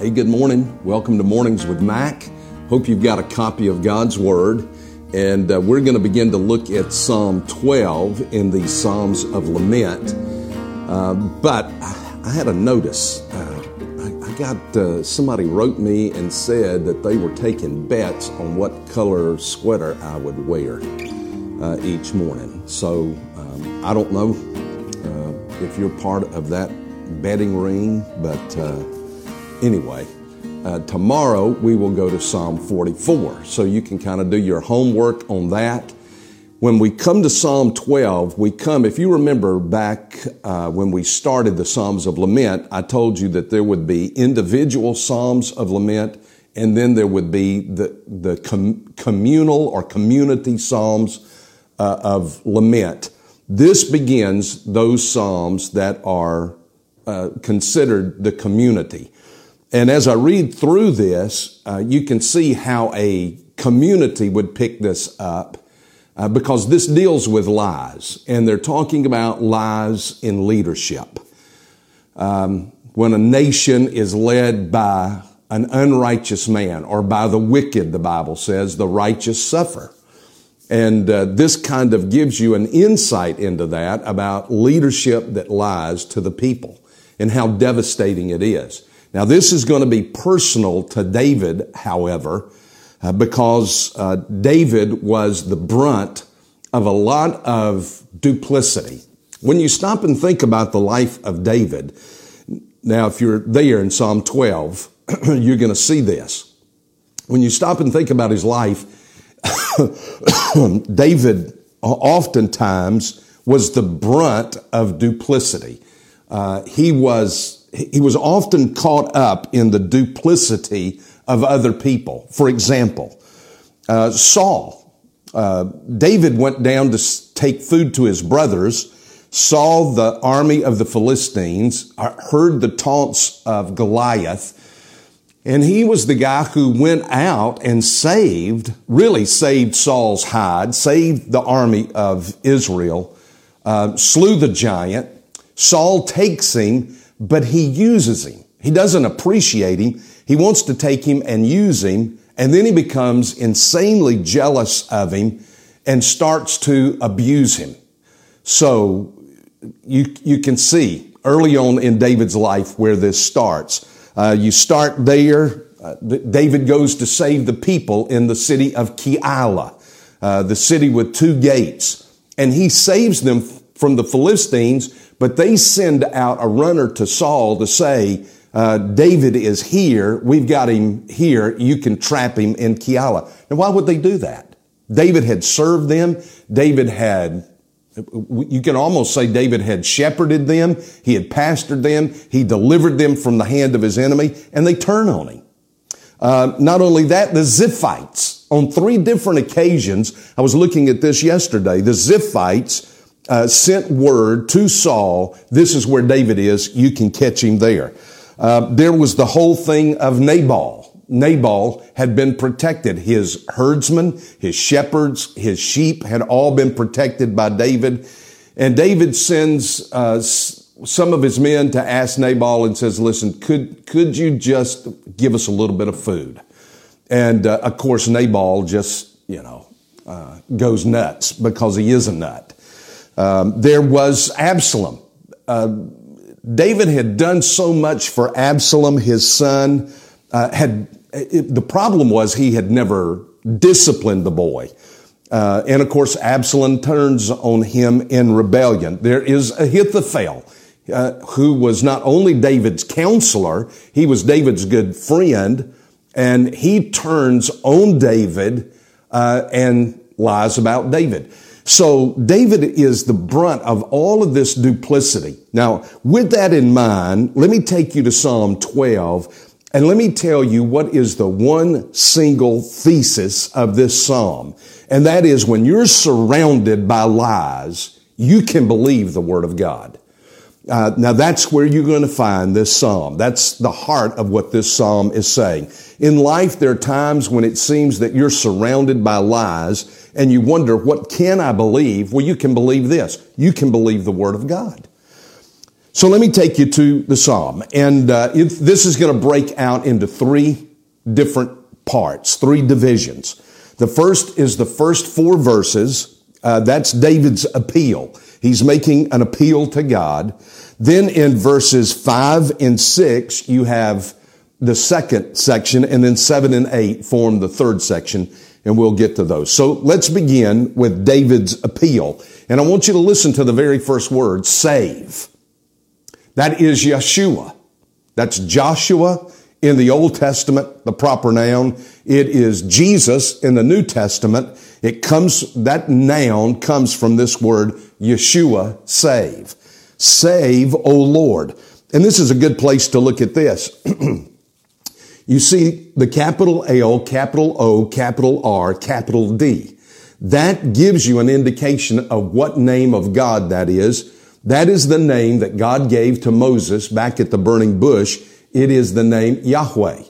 Hey, good morning. Welcome to Mornings with Mac. Hope you've got a copy of God's Word. And we're going to begin to look at Psalm 12 in the Psalms of Lament. But I had a notice. Somebody wrote me and said that they were taking bets on what color sweater I would wear each morning. So I don't know if you're part of that betting ring, but anyway, tomorrow we will go to Psalm 44. So you can kind of do your homework on that. When we come to Psalm 12, if you remember back when we started the Psalms of Lament, I told you that there would be individual Psalms of Lament, and then there would be the communal or community Psalms of Lament. This begins those Psalms that are considered the community. And as I read through this, you can see how a community would pick this up. Because this deals with lies, and they're talking about lies in leadership. When a nation is led by an unrighteous man or by the wicked, the Bible says, the righteous suffer. And this kind of gives you an insight into that about leadership that lies to the people and how devastating it is. Now, this is going to be personal to David, however, because David was the brunt of a lot of duplicity. When you stop and think about the life of David, now if you're there in Psalm 12, you're going to see this. When you stop and think about his life, David oftentimes was the brunt of duplicity. He was often caught up in the duplicity of other people. For example, Saul. David went down to take food to his brothers, saw the army of the Philistines, heard the taunts of Goliath, and he was the guy who went out and saved Saul's hide, saved the army of Israel, slew the giant. Saul takes him, but he uses him. He doesn't appreciate him. He wants to take him and use him, and then he becomes insanely jealous of him and starts to abuse him. So you can see early on in David's life where this starts. You start there. David goes to save the people in the city of Keala, the city with two gates, and he saves them from the Philistines, but they send out a runner to Saul to say, David is here. We've got him here. You can trap him in Keilah. Now, why would they do that? David had served them. You can almost say David had shepherded them. He had pastored them. He delivered them from the hand of his enemy, and they turn on him. Not only that, the Ziphites. On three different occasions, I was looking at this yesterday, the Ziphites sent word to Saul, this is where David is, you can catch him there. There was the whole thing of Nabal. Nabal had been protected. His herdsmen, his shepherds, his sheep had all been protected by David. And David sends some of his men to ask Nabal and says, listen, could you just give us a little bit of food? And of course, Nabal just, goes nuts because he is a nut. There was Absalom. David had done so much for Absalom, his son. The problem was he had never disciplined the boy. And of course, Absalom turns on him in rebellion. There is Ahithophel, who was not only David's counselor, he was David's good friend, and he turns on David and lies about David. So David is the brunt of all of this duplicity. Now, with that in mind, let me take you to Psalm 12, and let me tell you what is the one single thesis of this psalm. And that is, when you're surrounded by lies, you can believe the Word of God. Now, that's where you're going to find this psalm. That's the heart of what this psalm is saying. In life, there are times when it seems that you're surrounded by lies and you wonder, what can I believe? Well, you can believe this. You can believe the Word of God. So let me take you to the psalm. And this is going to break out into three different parts, three divisions. The first is the first four verses. That's David's appeal. He's making an appeal to God. Then in verses 5 and 6, you have the second section, and then 7 and 8 form the third section, and we'll get to those. So let's begin with David's appeal. And I want you to listen to the very first word, save. That is Yeshua. That's Joshua in the Old Testament, the proper noun. It is Jesus in the New Testament. That noun comes from this word, Yeshua, save. Save, O Lord. And this is a good place to look at this. You see the capital L, capital O, capital R, capital D. That gives you an indication of what name of God that is. That is the name that God gave to Moses back at the burning bush. It is the name Yahweh.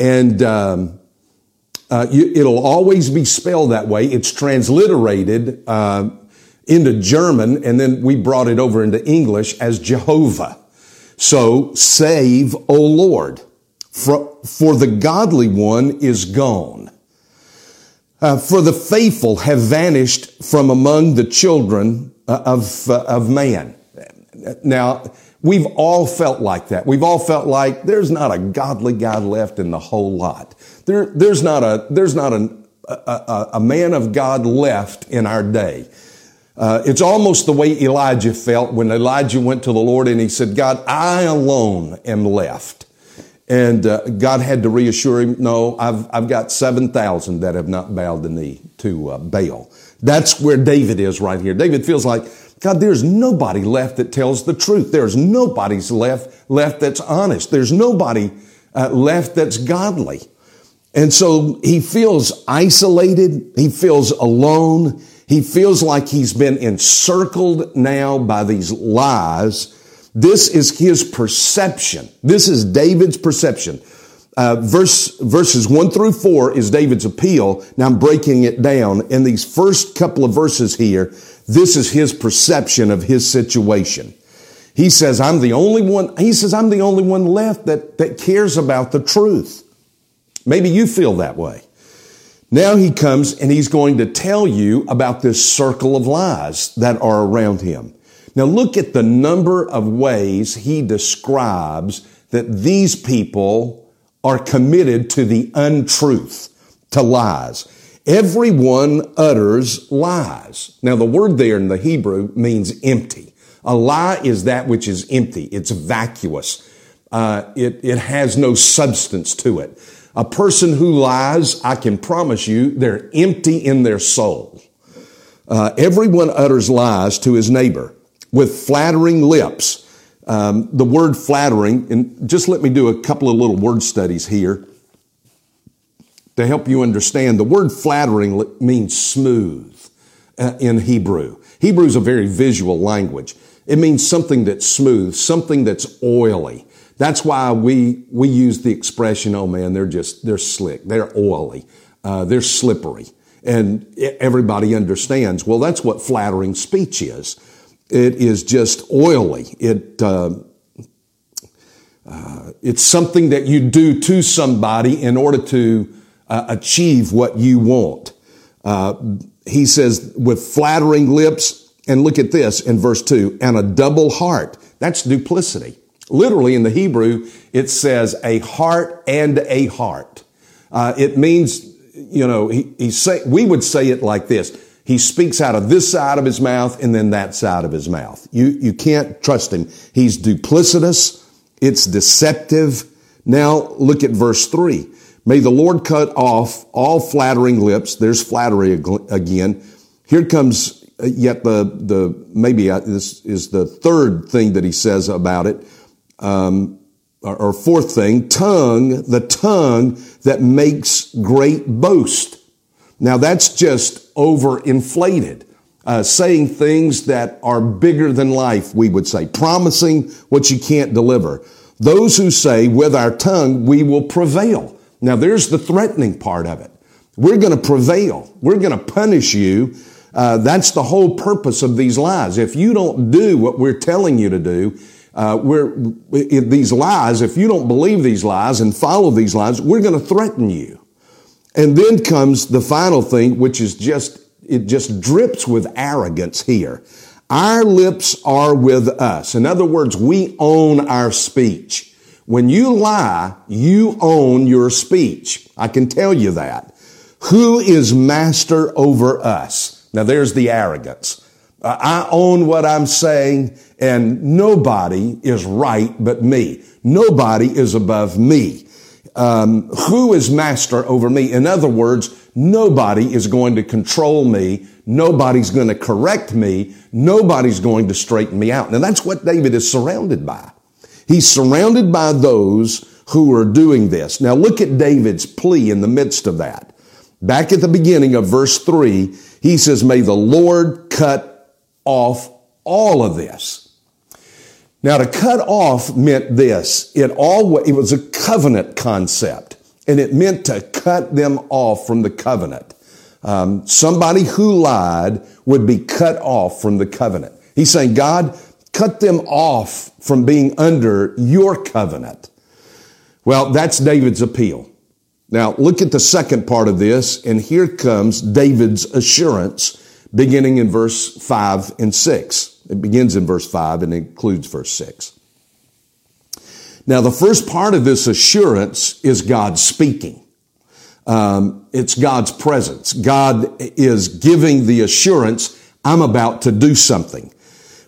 And it'll always be spelled that way. It's transliterated into German, and then we brought it over into English as Jehovah. So, save, O Lord, for the godly one is gone. For the faithful have vanished from among the children of man. Now, we've all felt like that. We've all felt like there's not a godly guy left in the whole lot. There's not a man of God left in our day. It's almost the way Elijah felt when Elijah went to the Lord and he said, God, I alone am left. And God had to reassure him, no, I've got 7,000 that have not bowed the knee to Baal. That's where David is right here. David feels like, God, there's nobody left that tells the truth. There's nobody's left that's honest. There's nobody left that's godly. And so he feels isolated. He feels alone. He feels like he's been encircled now by these lies. This is his perception. This is David's perception. Verses 1 through 4 is David's appeal. Now I'm breaking it down. In these first couple of verses here, this is his perception of his situation. He says, I'm the only one left that cares about the truth. Maybe you feel that way. Now he comes and he's going to tell you about this circle of lies that are around him. Now look at the number of ways he describes that these people are committed to the untruth, to lies. Everyone utters lies. Now the word there in the Hebrew means empty. A lie is that which is empty. It's vacuous. It has no substance to it. A person who lies, I can promise you, they're empty in their soul. Everyone utters lies to his neighbor with flattering lips. The word flattering, and just let me do a couple of little word studies here to help you understand. The word flattering means smooth in Hebrew. Hebrew is a very visual language. It means something that's smooth, something that's oily. That's why we use the expression, oh man, they're slick, they're oily, they're slippery. And everybody understands, well, that's what flattering speech is. It is just oily. It's something that you do to somebody in order to achieve what you want. He says, with flattering lips, and look at this in verse 2, and a double heart. That's duplicity. Literally in the Hebrew, it says a heart and a heart. It means, we would say it like this. He speaks out of this side of his mouth and then that side of his mouth. You can't trust him. He's duplicitous. It's deceptive. Now look at verse 3. May the Lord cut off all flattering lips. There's flattery again. Here comes yet this is the third thing that he says about it. Or fourth thing, the tongue that makes great boast. Now that's just overinflated, saying things that are bigger than life, we would say, promising what you can't deliver. Those who say, with our tongue, we will prevail. Now there's the threatening part of it. We're going to prevail. We're going to punish you. That's the whole purpose of these lies. If you don't do what we're telling you to do, These lies, if you don't believe these lies and follow these lies, we're going to threaten you. And then comes the final thing, which is it just drips with arrogance here. Our lips are with us. In other words, we own our speech. When you lie, you own your speech. I can tell you that. Who is master over us? Now there's the arrogance. I own what I'm saying, and nobody is right but me. Nobody is above me. Who is master over me? In other words, nobody is going to control me. Nobody's going to correct me. Nobody's going to straighten me out. Now that's what David is surrounded by. He's surrounded by those who are doing this. Now look at David's plea in the midst of that. Back at the beginning of verse 3, he says, may the Lord cut off all of this. Now to cut off meant this. It was a covenant concept, and it meant to cut them off from the covenant. Somebody who lied would be cut off from the covenant. He's saying, God, cut them off from being under your covenant. Well, that's David's appeal. Now, look at the second part of this, and here comes David's assurance beginning in verse 5 and 6. It begins in verse 5 and includes verse 6. Now, the first part of this assurance is God speaking. It's God's presence. God is giving the assurance, I'm about to do something.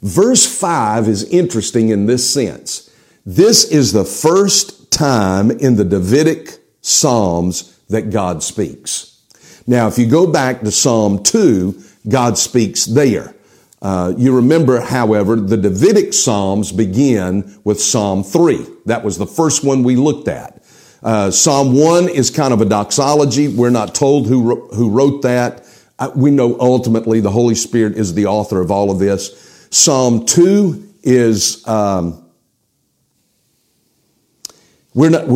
Verse 5 is interesting in this sense. This is the first time in the Davidic Psalms that God speaks. Now, if you go back to Psalm 2, God speaks there. You remember, however, the Davidic Psalms begin with Psalm 3. That was the first one we looked at. Psalm 1 is kind of a doxology. We're not told who wrote that. We know ultimately the Holy Spirit is the author of all of this. Psalm 2 is, we're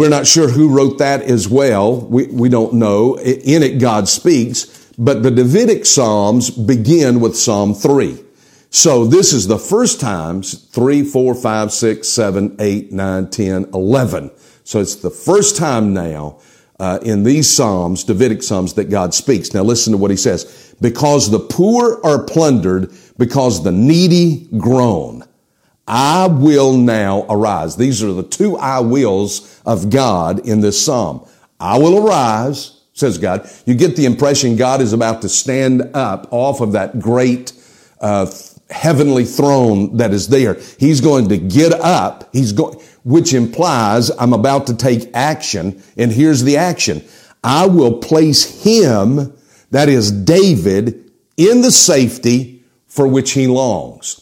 not sure who wrote that as well. We don't know. In it, God speaks, but the Davidic Psalms begin with Psalm 3. So this is the first times 3, 4, 5, 6, 7, 8, 9, 10, 11. So it's the first time now, in these Psalms, Davidic Psalms, that God speaks. Now listen to what he says. Because the poor are plundered, because the needy groan, I will now arise. These are the two I wills of God in this Psalm. I will arise, says God. You get the impression God is about to stand up off of that great, heavenly throne that is there. He's going to get up. Which implies I'm about to take action. And here's the action. I will place him, that is David, in the safety for which he longs.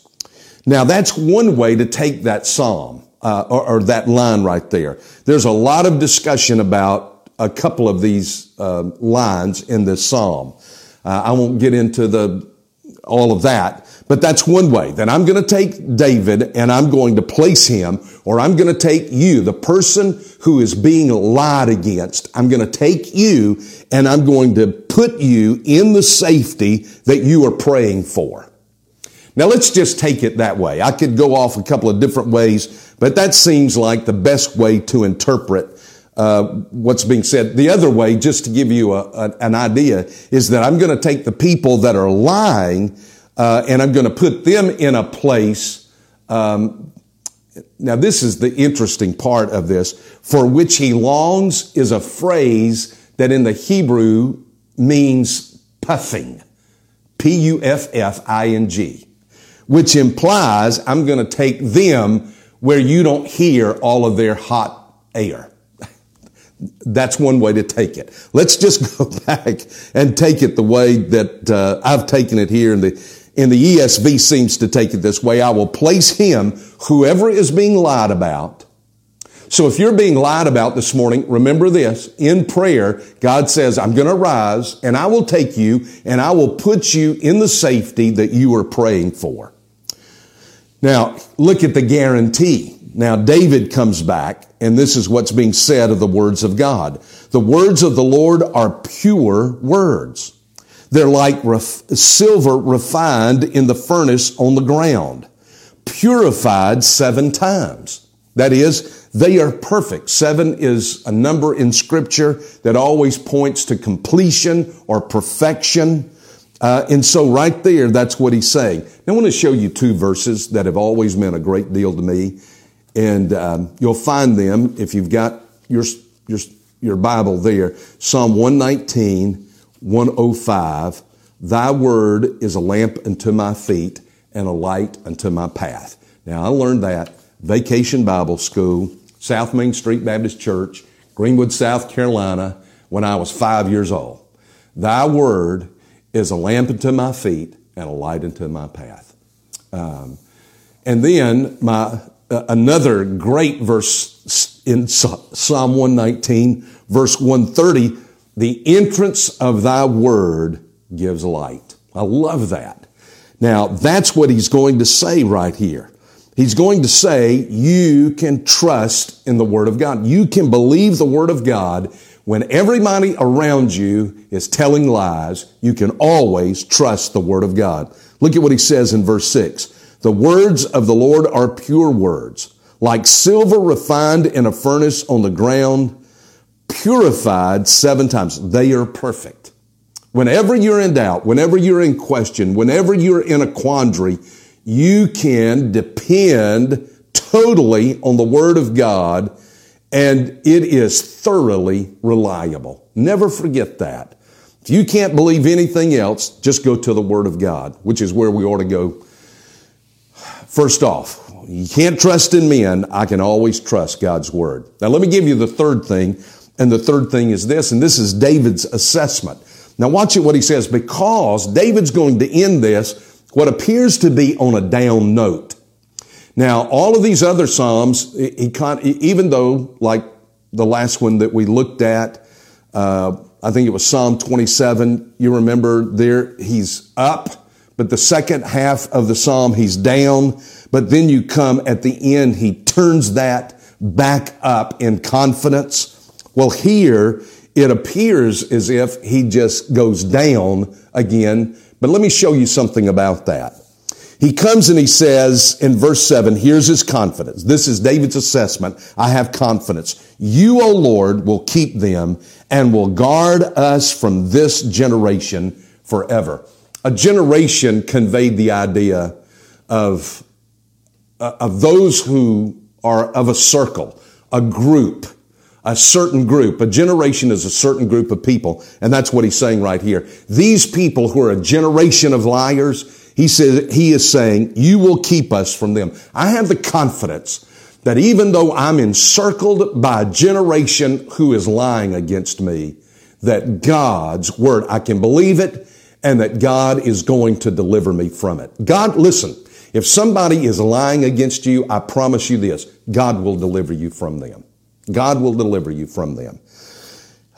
Now that's one way to take that Psalm, or that line right there. There's a lot of discussion about a couple of these, lines in this Psalm. I won't get into all of that. But that's one way, that I'm going to take David and I'm going to place him, or I'm going to take you, the person who is being lied against. I'm going to take you and I'm going to put you in the safety that you are praying for. Now let's just take it that way. I could go off a couple of different ways, but that seems like the best way to interpret what's being said. The other way, just to give you an idea, is that I'm going to take the people that are lying and I'm going to put them in a place. Now, this is the interesting part of this. For which he longs is a phrase that in the Hebrew means puffing. Puffing. Which implies I'm going to take them where you don't hear all of their hot air. That's one way to take it. Let's just go back and take it the way that I've taken it here, and the ESV seems to take it this way. I will place him, whoever is being lied about. So if you're being lied about this morning, remember this. In prayer, God says, I'm going to rise and I will take you and I will put you in the safety that you are praying for. Now, look at the guarantee. Now, David comes back, and this is what's being said of the words of God. The words of the Lord are pure words. They're like silver refined in the furnace on the ground. purified seven times. That is, they are perfect. Seven is a number in Scripture that always points to completion or perfection. And so right there, that's what he's saying. Now, I want to show you two verses that have always meant a great deal to me. And you'll find them if you've got your Bible there. Psalm 119, 105, "Thy word is a lamp unto my feet and a light unto my path." Now, I learned that Vacation Bible School, South Main Street Baptist Church, Greenwood, South Carolina, when I was 5 years old. Thy word is a lamp unto my feet and a light unto my path. And then another great verse in Psalm 119, verse 130, "The entrance of thy word gives light." I love that. Now, that's what he's going to say right here. He's going to say, you can trust in the Word of God. You can believe the Word of God. When everybody around you is telling lies, you can always trust the Word of God. Look at what he says in verse 6. "The words of the Lord are pure words, like silver refined in a furnace on the ground, purified seven times." They are perfect. Whenever you're in doubt, whenever you're in question, whenever you're in a quandary, you can depend totally on the Word of God, and it is thoroughly reliable. Never forget that. If you can't believe anything else, just go to the Word of God, which is where we ought to go. First off, you can't trust in men. I can always trust God's Word. Now, let me give you the third thing, and the third thing is this, and this is David's assessment. Now, watch it what he says, because David's going to end this what appears to be on a down note. Now, all of these other Psalms, even though, like the last one that we looked at, I think it was Psalm 27, you remember there, he's up, but the second half of the Psalm, he's down. But then you come at the end, he turns that back up in confidence. Well, here, it appears as if he just goes down again. But let me show you something about that. He comes and he says in verse 7, here's his confidence. This is David's assessment. I have confidence. You, O Lord, will keep them and will guard us from this generation forever. A generation conveyed the idea of those who are of a circle, a group. A certain group. A generation is a certain group of people. And that's what he's saying right here. These people who are a generation of liars, he says, he is saying, you will keep us from them. I have the confidence that even though I'm encircled by a generation who is lying against me, that God's word, I can believe it, and that God is going to deliver me from it. God, listen, if somebody is lying against you, I promise you this, God will deliver you from them. God will deliver you from them.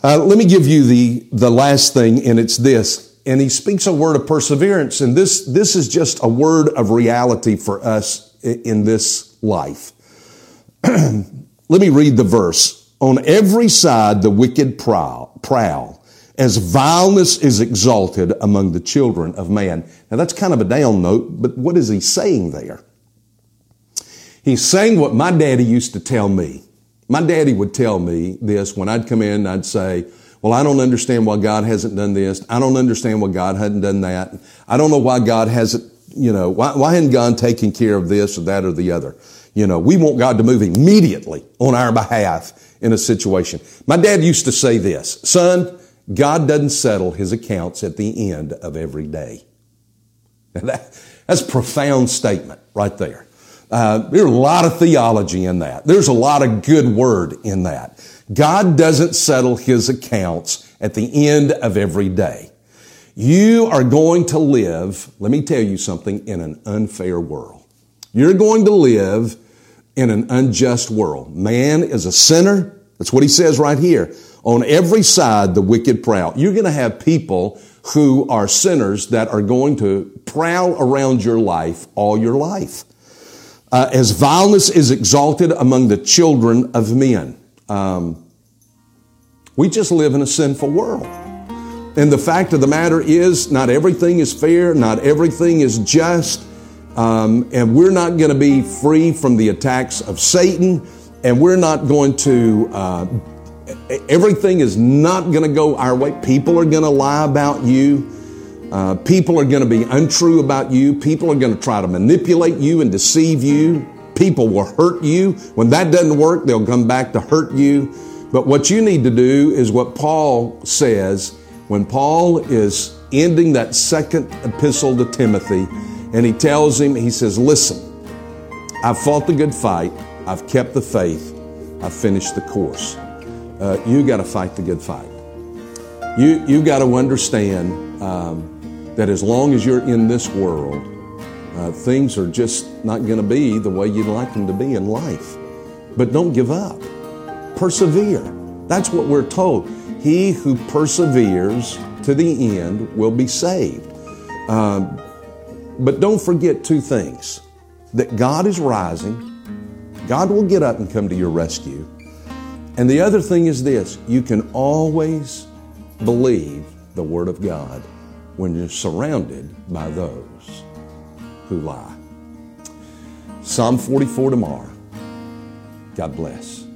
Let me give you the last thing, and it's this. And he speaks a word of perseverance, and this is just a word of reality for us in this life. Let me read the verse. On every side the wicked prowl, as vileness is exalted among the children of man. Now that's kind of a down note, but what is he saying there? He's saying what my daddy used to tell me. My daddy would tell me this when I'd come in, I'd say, well, I don't understand why God hasn't done this. I don't understand why God hadn't done that. I don't know why God hasn't, why hadn't God taken care of this or that or the other? We want God to move immediately on our behalf in a situation. My dad used to say this, son, God doesn't settle his accounts at the end of every day. That's a profound statement right there. There's a lot of theology in that. There's a lot of good word in that. God doesn't settle his accounts at the end of every day. You are going to live, let me tell you something, in an unfair world. You're going to live in an unjust world. Man is a sinner. That's what he says right here. On every side, the wicked prowl. You're going to have people who are sinners that are going to prowl around your life all your life. As vileness is exalted among the children of men. We just live in a sinful world. And the fact of the matter is, not everything is fair, not everything is just. And we're not going to be free from the attacks of Satan, and we're not going to, everything is not going to go our way. People are going to lie about you. People are going to be untrue about you. People are going to try to manipulate you and deceive you. People will hurt you. When that doesn't work, they'll come back to hurt you. But what you need to do is what Paul says when Paul is ending that second epistle to Timothy, and he tells him, he says, listen, I've fought the good fight. I've kept the faith. I've finished the course. You got to fight the good fight. You got to understand that as long as you're in this world, things are just not going to be the way you'd like them to be in life. But don't give up. Persevere. That's what we're told. He who perseveres to the end will be saved. But don't forget two things, that God is rising, God will get up and come to your rescue. And the other thing is this, you can always believe the Word of God when you're surrounded by those who lie. Psalm 44 tomorrow. God bless.